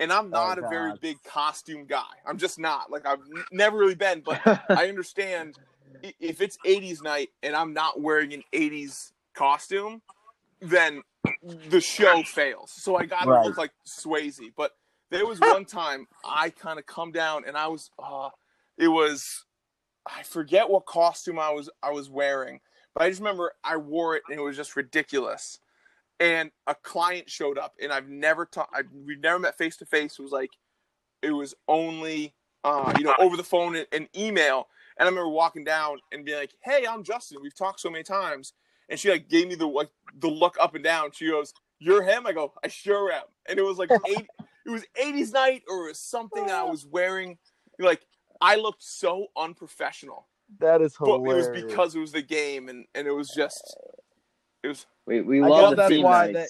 and I'm not a very big costume guy. I'm just not like I've never really been, but I understand if it's '80s night and I'm not wearing an '80s costume, then the show fails. So I got to look like Swayze. But there was one time I kind of come down and I was, I forget what costume I was wearing, but I just remember I wore it and it was just ridiculous. And a client showed up and we've never met face to face. It was like, it was only, over the phone and email. And I remember walking down and being like, hey, I'm Justin. We've talked so many times. And she like gave me the look up and down. She goes, "You're him?" I go, "I sure am." And it was like it was '80s night or something that I was wearing. Like I looked so unprofessional. That is hilarious. But it was because it was the game, and it was just it was. We love that's why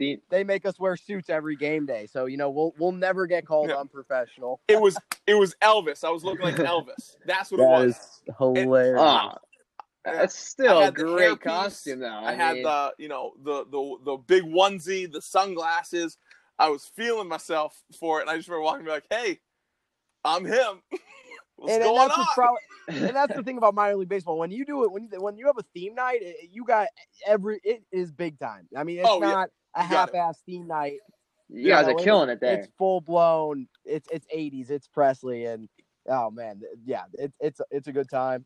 they make us wear suits every game day. So we'll never get called unprofessional. It was Elvis. I was looking like Elvis. That's what it was. Hilarious. That's still a great costume, though. I had the big onesie, the sunglasses. I was feeling myself for it, and I just remember walking like, "Hey, I'm him." What's going on? And that's the thing about minor league baseball. When you do it, when you have a theme night, it is big time. I mean, it's not a half-ass theme night. You guys are killing it there. It's full blown. It's '80s. It's Presley, and oh man, yeah, it's a good time.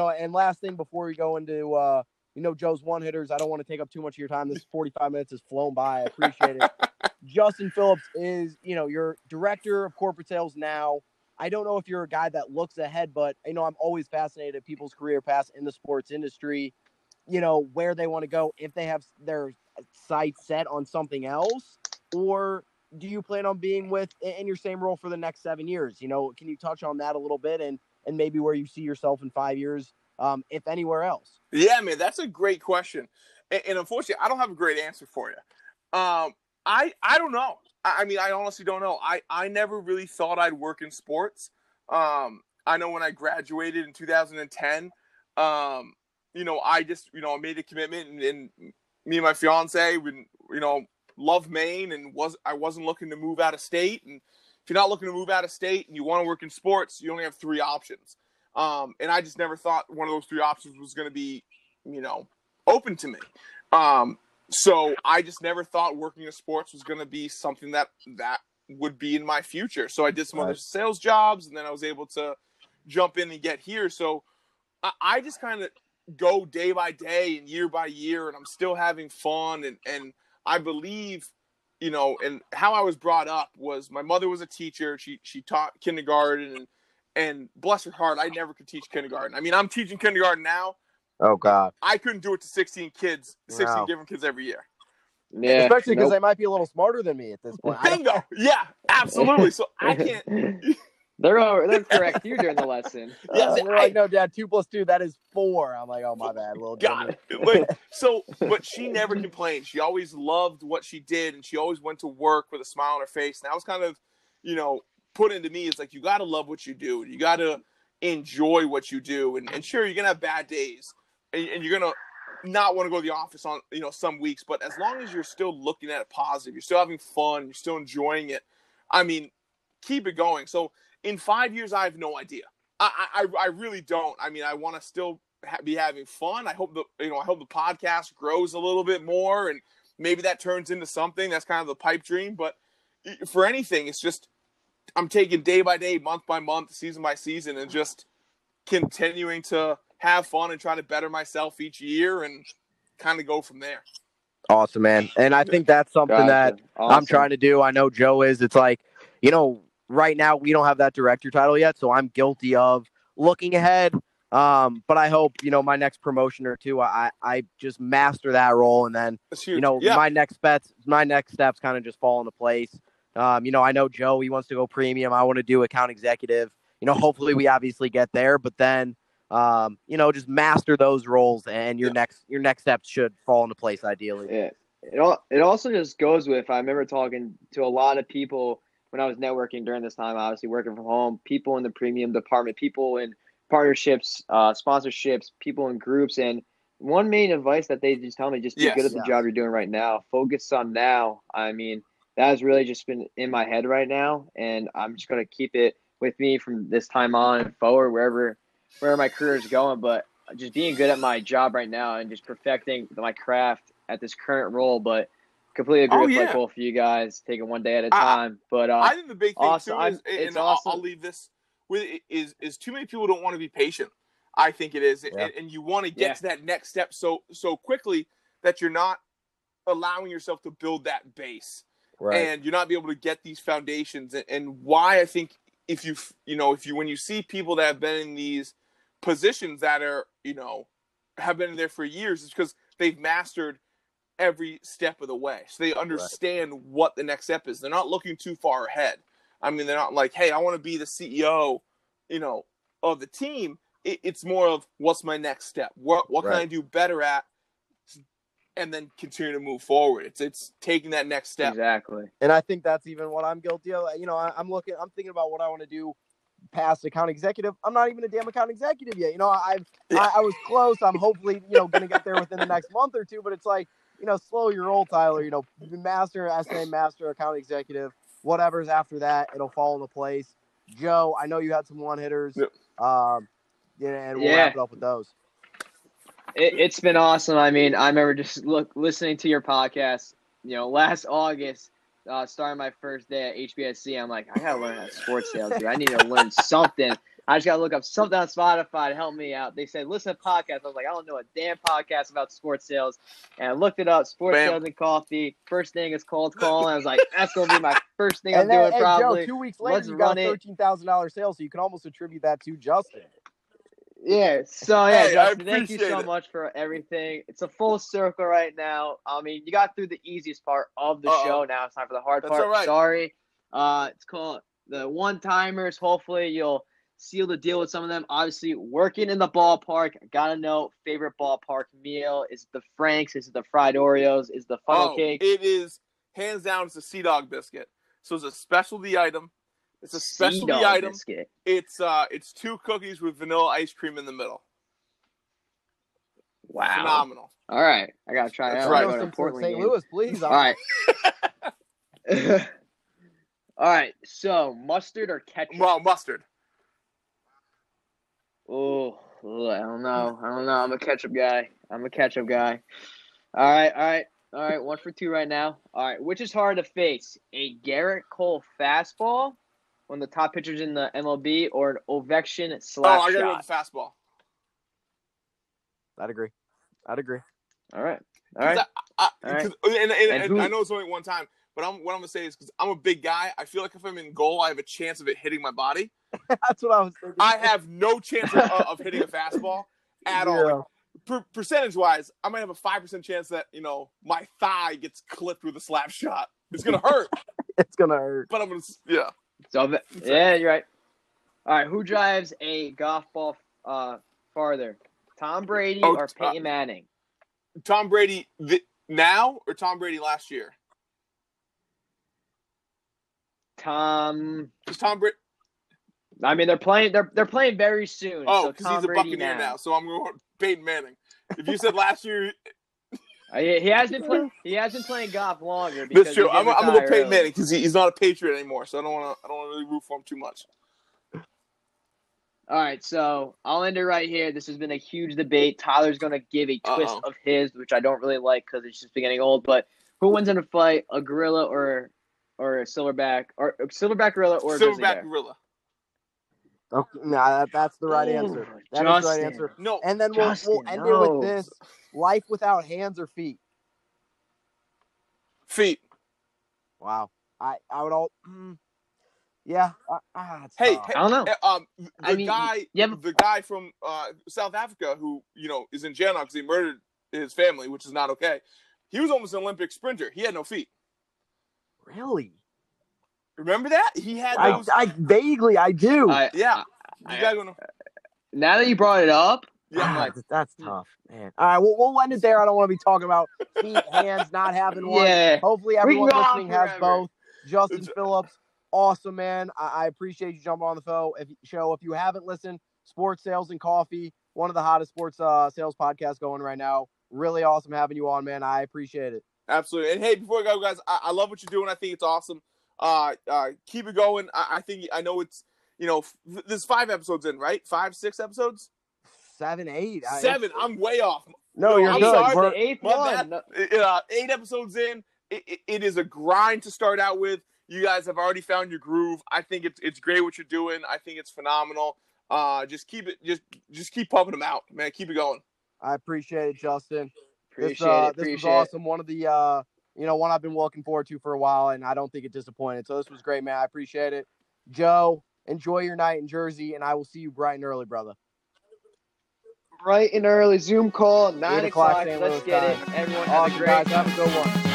And last thing before we go into, Joe's one hitters, I don't want to take up too much of your time. This 45 minutes has flown by. I appreciate it. Justin Phillips is, your director of corporate sales now. I don't know if you're a guy that looks ahead, but I'm always fascinated at people's career paths in the sports industry, where they want to go, if they have their sights set on something else, or do you plan on being in your same role for the next 7 years? Can you touch on that a little bit and maybe where you see yourself in 5 years, if anywhere else? Yeah, man, that's a great question. And unfortunately, I don't have a great answer for you. I don't know. I honestly don't know. I never really thought I'd work in sports. I know when I graduated in 2010, I just, I made a commitment and me and my fiance, we, love Maine, and I wasn't looking to move out of state. And if you're not looking to move out of state and you want to work in sports, you only have three options. And I just never thought one of those three options was going to be, open to me. So I just never thought working in sports was going to be something that would be in my future. So I did some other sales jobs, and then I was able to jump in and get here. So I just kind of go day by day and year by year, and I'm still having fun. And I believe, and how I was brought up was my mother was a teacher. She taught kindergarten, and bless her heart, I never could teach kindergarten. I mean, I'm teaching kindergarten now. Oh, God. I couldn't do it to 16 different kids every year. Yeah, especially because they might be a little smarter than me at this point. Bingo. Yeah, absolutely. So I can't. They're correct you during the lesson. Yeah, they're like, no, Dad, 2 + 2, that is 4. I'm like, oh, my bad, little God. But she never complained. She always loved what she did, and she always went to work with a smile on her face. And that was kind of, put into me. It's like, you got to love what you do. You got to enjoy what you do. And sure, you're going to have bad days, and you're going to not want to go to the office on some weeks, but as long as you're still looking at it positive, you're still having fun, you're still enjoying it, I mean, keep it going. So in 5 years, I have no idea. I really don't. I mean, I want to still be having fun. I hope the podcast grows a little bit more, and maybe that turns into something. That's kind of the pipe dream. But for anything, it's just I'm taking day by day, month by month, season by season, and just continuing to have fun and try to better myself each year and kind of go from there. Awesome, man. And I think that's something that I'm trying to do. I know Joe is. It's like, right now we don't have that director title yet, so I'm guilty of looking ahead. But I hope, my next promotion or two, I just master that role. And then, my next steps kind of just fall into place. I know Joe, he wants to go premium. I want to do account executive. Hopefully we obviously get there, but then, just master those roles, and your next steps should fall into place ideally. Yeah. It also just goes with, I remember talking to a lot of people when I was networking during this time, obviously working from home, people in the premium department, people in partnerships, sponsorships, people in groups. And one main advice that they just tell me, just be good at the job you're doing right now. Focus on now. I mean, that has really just been in my head right now. And I'm just going to keep it with me from this time on forward, where my career is going, but just being good at my job right now and just perfecting my craft at this current role. But completely agree with my goal for you guys, taking one day at a time. But I think the big thing I'll leave this with is too many people don't want to be patient. I think it is, and you want to get to that next step so quickly that you're not allowing yourself to build that base, and you're not be able to get these foundations. And why I think when you see people that have been in these positions that are, have been there for years, it's because they've mastered every step of the way. So they understand what the next step is. They're not looking too far ahead. I mean, they're not like, hey, I want to be the CEO, of the team. It's more of what's my next step? What can I do better at? And then continue to move forward. It's taking that next step. Exactly. And I think that's even what I'm guilty of. I'm thinking about what I want to do past account executive. I'm not even a damn account executive yet. I was close. I'm hopefully, going to get there within the next month or two, but it's like, slow your roll, Tyler, master SA, master account executive, whatever's after that, it'll fall into place. Joe, I know you had some one hitters. Yep. And we'll wrap it up with those. It's been awesome. I mean, I remember just listening to your podcast, last August, starting my first day at HBSC. I'm like, I got to learn how to sports sales, dude. I need to learn something. I just got to look up something on Spotify to help me out. They said, listen to podcasts. I was like, I don't know a damn podcast about sports sales. And I looked it up, Sports Sales and Coffee. First thing is cold call. And I was like, that's going to be my first thing I'm doing probably. Joe, 2 weeks later, you got a $13,000 sale, so you can almost attribute that to Justin. Yeah, so Justin, thank you so much for everything. It's a full circle right now. I mean, you got through the easiest part of the show. Now it's time for the hard part. All right. Sorry. It's called the one-timers. Hopefully you'll seal the deal with some of them. Obviously, working in the ballpark, gotta know favorite ballpark meal. Is it the Franks? Is it the fried Oreos? Is it the funnel cake? It is, hands down, it's the Sea Dog biscuit. So it's a specialty item. It's a specialty item. Biscuit. It's 2 cookies with vanilla ice cream in the middle. Wow. Phenomenal. All right. I got to try out. Right. Go to Portland St. Louis, please. All right. All right. So, mustard or ketchup? Well, mustard. Oh, I don't know. I'm a ketchup guy. All right. One for two right now. All right. Which is harder to face, a Garrett Cole fastball, one of the top pitchers in the MLB, or an Ovechkin slap shot? Oh, I got to go with fastball. I'd agree. All right. And I know it's only one time, but what I'm going to say is because I'm a big guy, I feel like if I'm in goal, I have a chance of it hitting my body. That's what I was thinking. I have no chance of hitting a fastball at all. Percentage-wise, I might have a 5% chance that, my thigh gets clipped with a slap shot. It's going to hurt. But I'm going to, yeah. So, you're right. All right, who drives a golf ball farther? Tom Brady or Peyton Manning? Tom Brady now or Tom Brady last year? I mean, they're playing very soon. Oh, because he's a Buccaneer now, so I'm going to Peyton Manning. If you said last year, he has been playing golf longer. That's true. I'm going to go Peyton Manning because he's not a Patriot anymore, so I don't want to really root for him too much. All right, so I'll end it right here. This has been a huge debate. Tyler's going to give a twist of his, which I don't really like because it's just been getting old. But who wins in a fight, a gorilla or a silverback? Or a silverback gorilla or a grizzly bear? Silverback gorilla. Okay, that's the right answer. That's the right answer. No, and then we'll end it with this. Life without hands or feet? Feet. Wow. I would all... Yeah. Hey, I don't know. The guy from South Africa who, is in jail now because he murdered his family, which is not okay. He was almost an Olympic sprinter. He had no feet. Really? Remember that? He had those. I vaguely, I do. Yeah. Now that you brought it up. Yeah, that's tough, man. All right, we'll end it there. I don't want to be talking about feet, hands, not having one. Yeah. Hopefully everyone listening has both. Justin Phillips. Awesome, man. I appreciate you jumping on the show. If you haven't listened, Sports Sales and Coffee, one of the hottest sports sales podcasts going right now. Really awesome having you on, man. I appreciate it. Absolutely. And, hey, before we go, guys, I love what you're doing. I think it's awesome. Keep it going. I think – I know it's – there's 5 episodes in, right? 5, 6 episodes? 7, 8. 7. I'm way off. No, you're good. Sorry, 8th one. 8 episodes in. It is a grind to start out with. You guys have already found your groove. I think it's great what you're doing. I think it's phenomenal. Just keep it. Just keep pumping them out, man. Keep it going. I appreciate it, Justin. This was awesome. One of the one I've been looking forward to for a while, and I don't think it disappointed. So this was great, man. I appreciate it. Joe, enjoy your night in Jersey, and I will see you bright and early, brother. Bright and early. Zoom call 9 o'clock. Let's get it. Everyone, have a great night. Have a good one.